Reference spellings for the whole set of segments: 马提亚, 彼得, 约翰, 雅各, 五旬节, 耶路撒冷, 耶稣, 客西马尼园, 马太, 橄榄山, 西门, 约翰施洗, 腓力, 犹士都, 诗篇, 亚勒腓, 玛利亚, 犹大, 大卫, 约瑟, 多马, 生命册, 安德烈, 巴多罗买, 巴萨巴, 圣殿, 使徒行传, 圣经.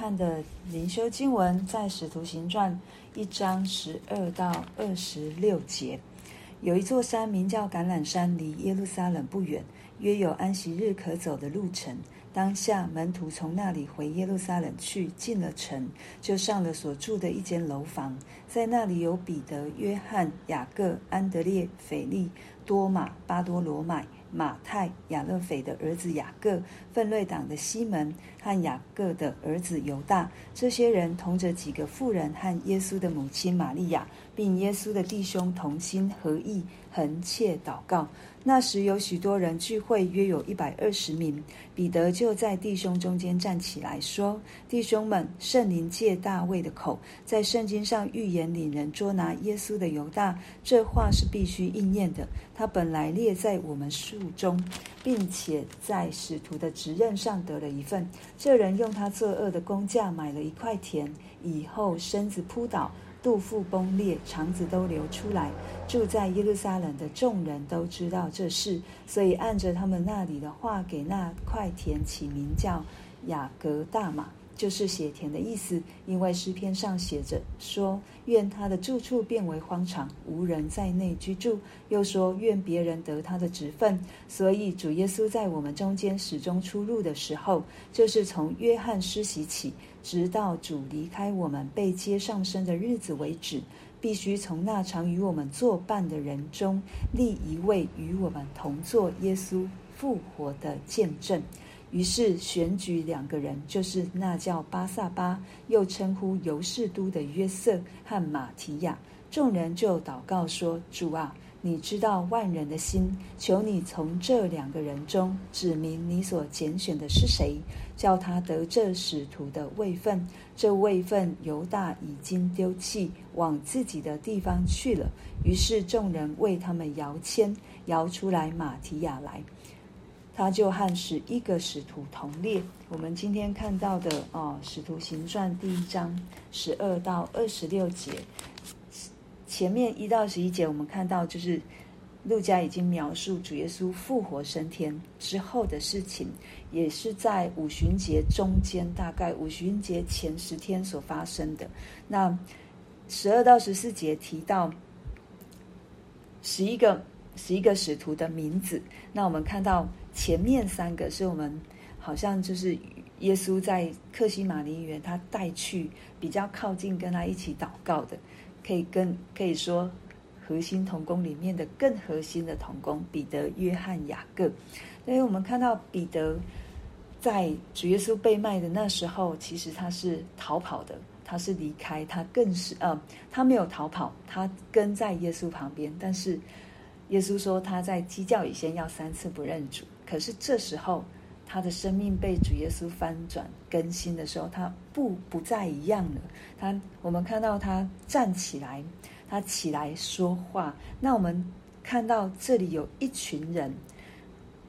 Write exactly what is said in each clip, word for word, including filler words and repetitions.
看的灵修经文在《使徒行传》一章十二到二十六节。有一座山名叫橄榄山，离耶路撒冷不远，约有安息日可走的路程。当下门徒从那里回耶路撒冷去，进了城，就上了所住的一间楼房，在那里有彼得、约翰、雅各、安德烈、腓力、多马、巴多罗买、马太、亚勒腓的儿子雅各、奋锐党的西门和雅各的儿子犹大。这些人同着几个妇人和耶稣的母亲玛利亚，并耶稣的弟兄同心合意，恒切祷告。那时有许多人聚会，约有一百二十名。彼得就在弟兄中间站起来说：“弟兄们，圣灵借大卫的口，在圣经上预言领人捉拿耶稣的犹大，这话是必须应验的。他本来列在我们数中，并且在使徒的职任上得了一份。这人用他作恶的工价买了一块田，以后身子扑倒，肚腹崩裂，肠子都流出来。住在耶路撒冷的众人都知道这事，所以按着他们那里的话，给那块田起名叫雅各大马，就是血田的意思。因为诗篇上写着说：愿他的住处变为荒场，无人在内居住。又说愿别人得他的职分。所以主耶稣在我们中间始终出入的时候，就是从约翰施洗起，直到主离开我们被接上升的日子为止，必须从那常与我们作伴的人中立一位与我们同作耶稣复活的见证。于是选举两个人，就是那叫巴萨巴，又称呼犹士都的约瑟和马提亚。众人就祷告说：主啊，你知道万人的心，求你从这两个人中指明你所拣选的是谁，叫他得这使徒的位分。这位分犹大已经丢弃，往自己的地方去了。于是众人为他们摇签，摇出来马提亚来，他就和十一个使徒同列。我们今天看到的哦，《使徒行传》第一章十二到二十六节，前面一到十一节，我们看到就是路加已经描述主耶稣复活升天之后的事情，也是在五旬节中间，大概五旬节前十天所发生的。那十二到十四节提到十一个十一个使徒的名字，那我们看到前面三个是我们好像就是耶稣在客西马尼园他带去比较靠近跟他一起祷告的，可以跟可以说核心同工里面的更核心的同工彼得、约翰、雅各。所以我们看到彼得在主耶稣被卖的那时候，其实他是逃跑的，他是离开，他更是呃，他没有逃跑，他跟在耶稣旁边，但是耶稣说他在鸡叫以前要三次不认主。可是这时候他的生命被主耶稣翻转更新的时候，他不不再一样了。他我们看到他站起来，他起来说话。那我们看到这里有一群人，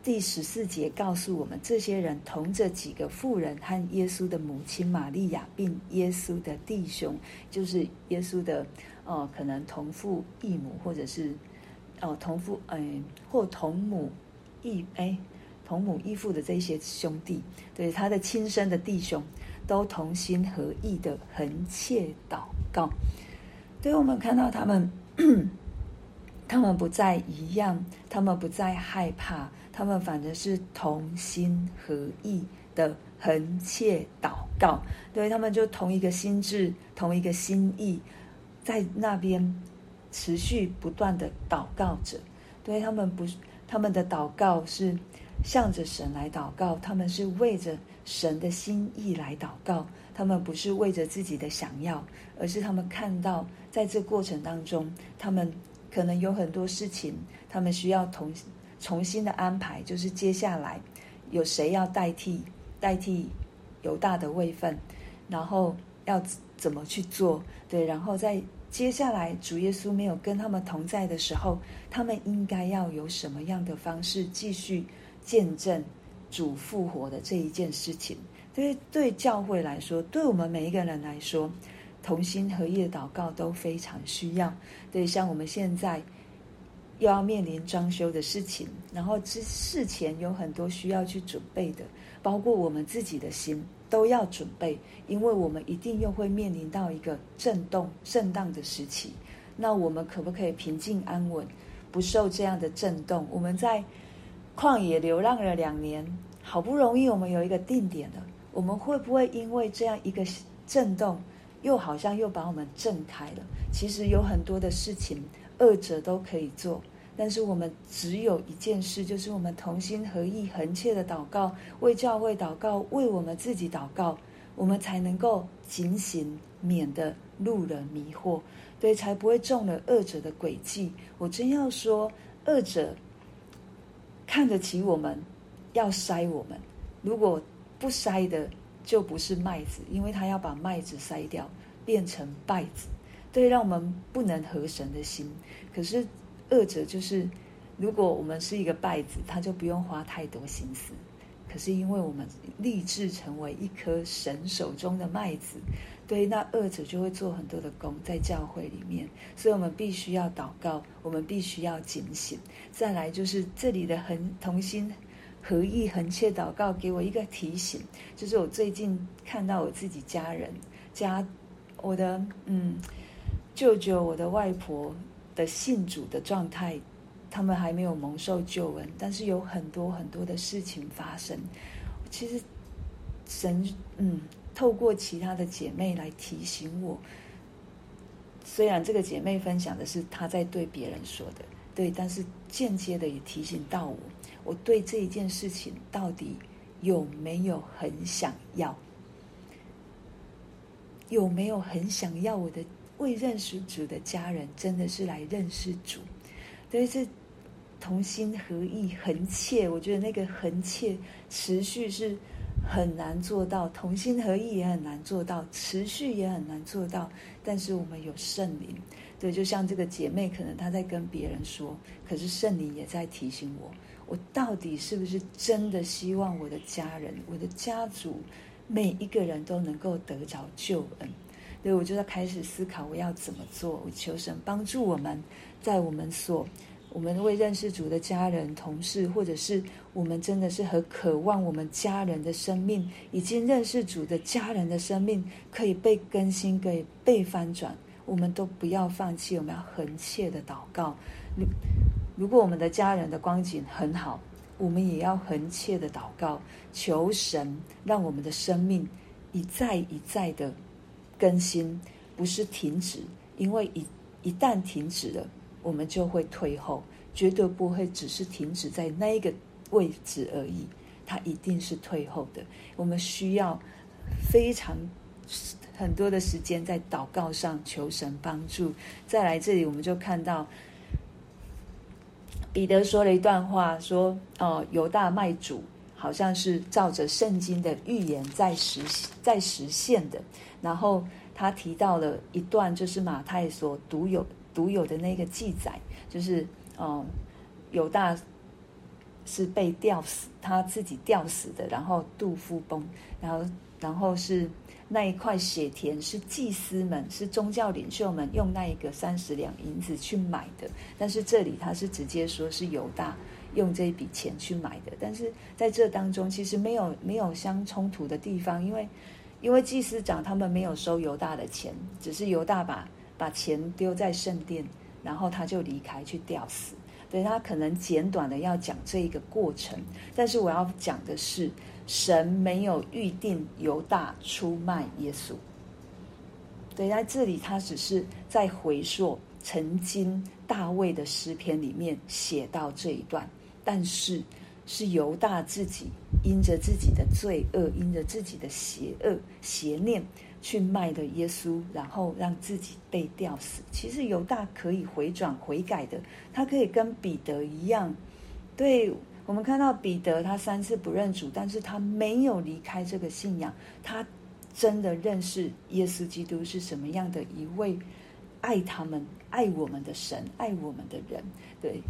第十四节告诉我们，这些人同着几个妇人和耶稣的母亲玛利亚，并耶稣的弟兄，就是耶稣的呃，可能同父异母，或者是哦，同父嗯、呃，或同母异哎，同母异父的这些兄弟，对他的亲生的弟兄，都同心合意的恒切祷告。对，我们看到他们，他们不再一样，他们不再害怕，他们反正是同心合意的恒切祷告。对，他们就同一个心智，同一个心意，在那边持续不断的祷告着。对，他们不他们的祷告是向着神来祷告，他们是为着神的心意来祷告，他们不是为着自己的想要，而是他们看到在这过程当中，他们可能有很多事情他们需要同重新的安排，就是接下来有谁要代替代替犹大的位分，然后要怎么去做。对，然后在接下来主耶稣没有跟他们同在的时候，他们应该要有什么样的方式继续见证主复活的这一件事情。对，对教会来说，对我们每一个人来说，同心合意的祷告都非常需要。对，像我们现在又要面临装修的事情，然后之事前有很多需要去准备的，包括我们自己的心，都要准备，因为我们一定又会面临到一个震动、震荡的时期。那我们可不可以平静安稳，不受这样的震动？我们在旷野流浪了两年，好不容易我们有一个定点了，我们会不会因为这样一个震动，又好像又把我们震开了？其实有很多的事情，二者都可以做，但是我们只有一件事，就是我们同心合意、恒切的祷告，为教会祷告，为我们自己祷告，我们才能够警醒，免得入了迷惑，对，才不会中了恶者的诡计。我真要说，恶者看得起我们，要筛我们，如果不筛的就不是麦子，因为他要把麦子筛掉，变成稗子，对，让我们不能合神的心。可是恶者就是，如果我们是一个稗子，他就不用花太多心思。可是因为我们立志成为一颗神手中的麦子，对，那恶者就会做很多的工在教会里面，所以我们必须要祷告，我们必须要警醒。再来就是这里的恒同心合意恒切祷告，给我一个提醒，就是我最近看到我自己家人家，我的嗯舅舅、我的外婆的信主的状态。他们还没有蒙受救恩，但是有很多很多的事情发生。其实神嗯，透过其他的姐妹来提醒我，虽然这个姐妹分享的是她在对别人说的，对，但是间接的也提醒到我，我对这一件事情到底有没有很想要，有没有很想要我的未认识主的家人真的是来认识主。所以这同心合意恒切，我觉得那个恒切持续是很难做到，同心合意也很难做到，持续也很难做到，但是我们有圣灵，对，就像这个姐妹可能她在跟别人说，可是圣灵也在提醒我，我到底是不是真的希望我的家人、我的家族每一个人都能够得着救恩。所以我就在开始思考我要怎么做，我求神帮助我们，在我们所我们为认识主的家人、同事，或者是我们真的是很渴望我们家人的生命，已经认识主的家人的生命可以被更新、可以被翻转，我们都不要放弃，我们要恒切的祷告。如果我们的家人的光景很好，我们也要恒切的祷告，求神让我们的生命一再一再的更新，不是停止，因为一一旦停止了，我们就会退后，绝对不会只是停止在那一个位置而已，它一定是退后的。我们需要非常很多的时间在祷告上求神帮助。再来这里我们就看到彼得说了一段话，说哦，犹大卖主好像是照着圣经的预言在实在实现的。然后他提到了一段，就是马太所独有独有的那个记载，就是嗯，犹大是被吊死，他自己吊死的，然后肚腹崩，然后然后是那一块血田是祭司们、是宗教领袖们用那一个三十两银子去买的，但是这里他是直接说是犹大用这一笔钱去买的。但是在这当中其实没有没有相冲突的地方，因为因为祭司长他们没有收犹大的钱，只是犹大把把钱丢在圣殿，然后他就离开去吊死。对，他可能简短的要讲这一个过程，但是我要讲的是神没有预定犹大出卖耶稣。对，在这里他只是在回溯曾经大卫的诗篇里面写到这一段，但是是犹大自己因着自己的罪恶、因着自己的邪恶邪念去卖了耶稣，然后让自己被吊死。其实犹大可以回转悔改的，他可以跟彼得一样。对，我们看到彼得他三次不认主，但是他没有离开这个信仰，他真的认识耶稣基督是什么样的一位爱他们、爱我们的神、爱我们的人，对，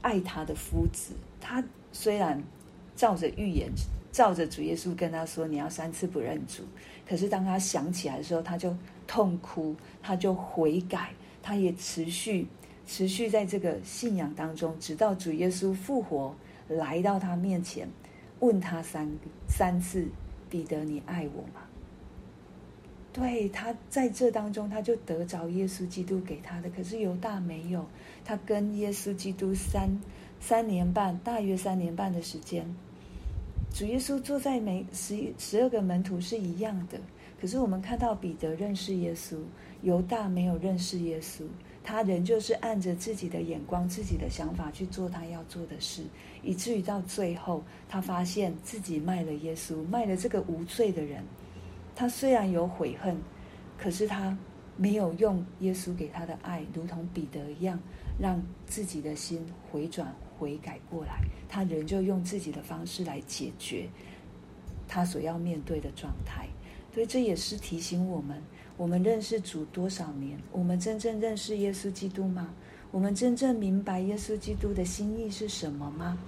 爱他的夫子。他虽然照着预言，照着主耶稣跟他说你要三次不认主，可是当他想起来的时候，他就痛哭，他就悔改，他也持续持续在这个信仰当中，直到主耶稣复活来到他面前，问他三三次彼得你爱我吗？对，他在这当中他就得着耶稣基督给他的。可是犹大没有，他跟耶稣基督三三年半大约三年半的时间，主耶稣坐在每十十二个门徒是一样的。可是我们看到彼得认识耶稣，犹大没有认识耶稣，他仍旧是按着自己的眼光自己的想法去做他要做的事，以至于到最后他发现自己卖了耶稣，卖了这个无罪的人。他虽然有悔恨，可是他没有用耶稣给他的爱如同彼得一样让自己的心回转悔改过来，他仍旧用自己的方式来解决他所要面对的状态。所以这也是提醒我们，我们认识主多少年？我们真正认识耶稣基督吗？我们真正明白耶稣基督的心意是什么吗？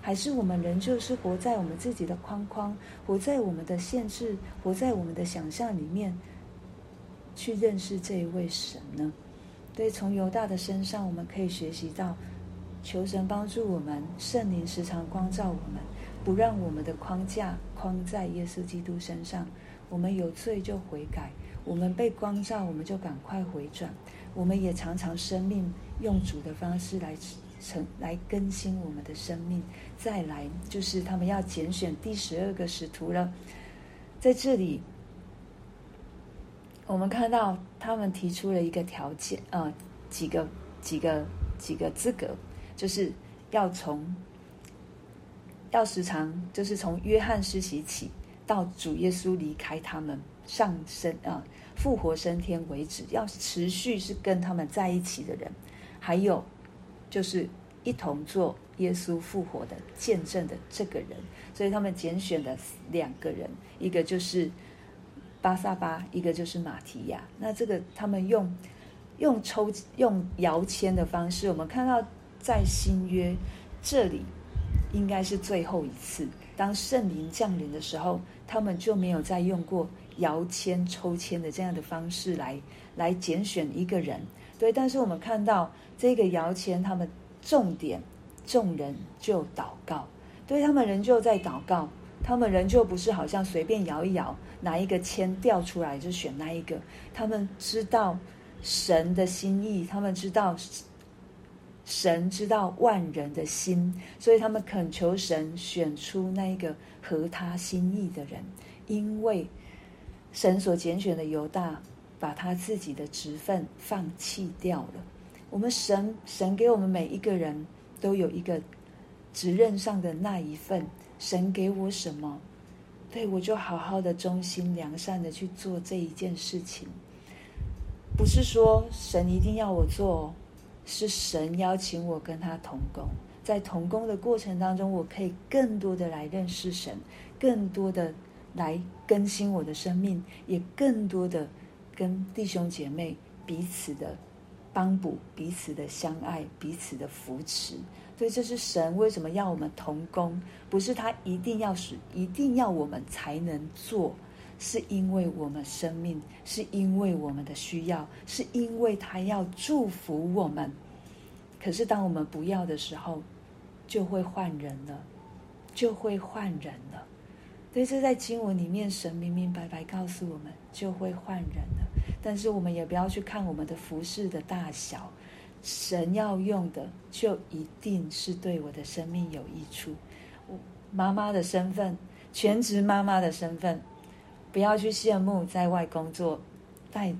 还是我们仍旧是活在我们自己的框框，活在我们的限制，活在我们的想象里面去认识这一位神呢？对，从犹大的身上我们可以学习到，求神帮助我们，圣灵时常光照我们，不让我们的框架框在耶稣基督身上。我们有罪就悔改，我们被光照我们就赶快回转，我们也常常生命用主的方式来来更新我们的生命。再来就是他们要拣选第十二个使徒了。在这里我们看到他们提出了一个条件，呃，几个几个几个资格，就是要从要时常就是从约翰施洗起到主耶稣离开他们上升啊、呃、复活升天为止，要持续是跟他们在一起的人，还有就是一同做耶稣复活的见证的这个人。所以他们拣选了两个人，一个就是巴撒巴，一个就是马提亚。那这个他们用用抽用摇签的方式，我们看到在新约这里应该是最后一次，当圣灵降临的时候，他们就没有再用过摇签抽签的这样的方式来来拣选一个人。对，但是我们看到这个摇签，他们重点众人就祷告。对，他们仍旧在祷告，他们仍旧不是好像随便摇一摇哪一个签掉出来就选那一个。他们知道神的心意，他们知道神知道万人的心，所以他们恳求神选出那一个合他心意的人。因为神所拣选的犹大把他自己的职分放弃掉了。我们神神给我们每一个人都有一个职任上的那一份，神给我什么，对，我就好好的忠心良善的去做这一件事情。不是说神一定要我做哦，是神邀请我跟他同工，在同工的过程当中，我可以更多的来认识神，更多的来更新我的生命，也更多的跟弟兄姐妹彼此的帮补，彼此的相爱，彼此的扶持。所以这是神为什么要我们同工，不是他一定要使一定要我们才能做，是因为我们生命，是因为我们的需要，是因为他要祝福我们。可是当我们不要的时候，就会换人了，就会换人了。所以这在经文里面神明明白白告诉我们就会换人了。但是我们也不要去看我们的服事的大小，神要用的就一定是对我的生命有益处。妈妈的身份，全职妈妈的身份，不要去羡慕在外工作在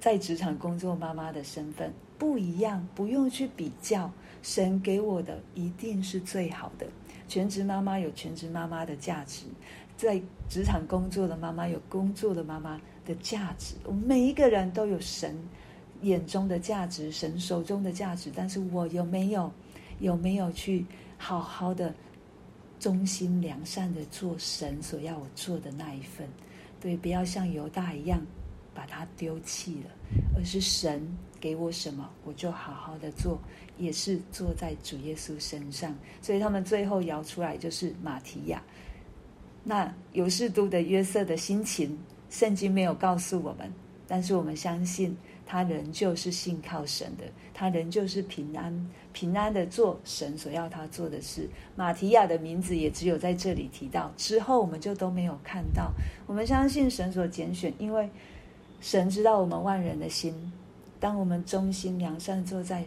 在职场工作妈妈的身份，不一样，不用去比较，神给我的一定是最好的。全职妈妈有全职妈妈的价值，在职场工作的妈妈有工作的妈妈的价值。我们每一个人都有神眼中的价值，神手中的价值。但是我有没有有没有去好好的忠心良善的做神所要我做的那一份？对，不要像犹大一样把它丢弃了，而是神给我什么我就好好的做，也是做在主耶稣身上。所以他们最后摇出来就是马提亚。那犹士都的约瑟的心情圣经没有告诉我们，但是我们相信他仍旧是信靠神的，他仍旧是平安平安的做神所要他做的事。马提亚的名字也只有在这里提到，之后我们就都没有看到。我们相信神所拣选，因为神知道我们万人的心，当我们忠心良善坐在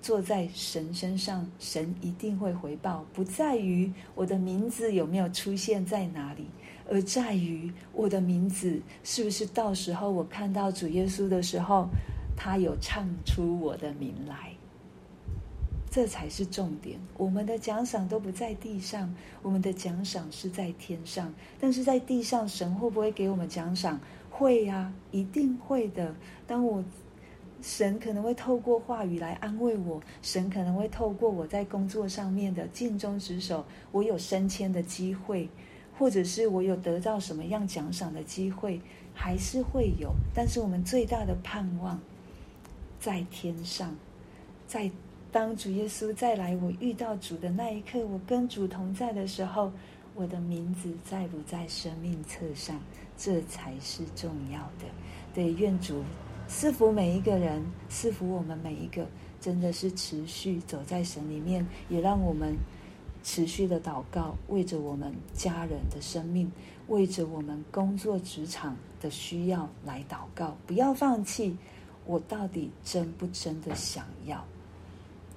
坐在神身上，神一定会回报，不在于我的名字有没有出现在哪里，而在于我的名字是不是到时候我看到主耶稣的时候，他有唱出我的名来，这才是重点。我们的奖赏都不在地上，我们的奖赏是在天上。但是在地上，神会不会给我们奖赏？会啊，一定会的。当我神可能会透过话语来安慰我，神可能会透过我在工作上面的尽忠职守，我有升迁的机会，或者是我有得到什么样奖赏的机会，还是会有。但是我们最大的盼望在天上，在当主耶稣再来，我遇到主的那一刻，我跟主同在的时候，我的名字在不在生命册上，这才是重要的。对，愿主赐福每一个人，赐福我们每一个，真的是持续走在神里面，也让我们持续的祷告，为着我们家人的生命，为着我们工作职场的需要来祷告，不要放弃。我到底真不真的想要？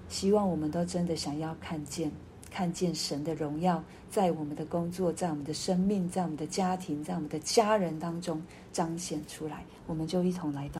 希望我们都真的想要看见，看见神的荣耀在我们的工作，在我们的生命，在我们的家庭，在我们的家人当中彰显出来。我们就一同来祷告。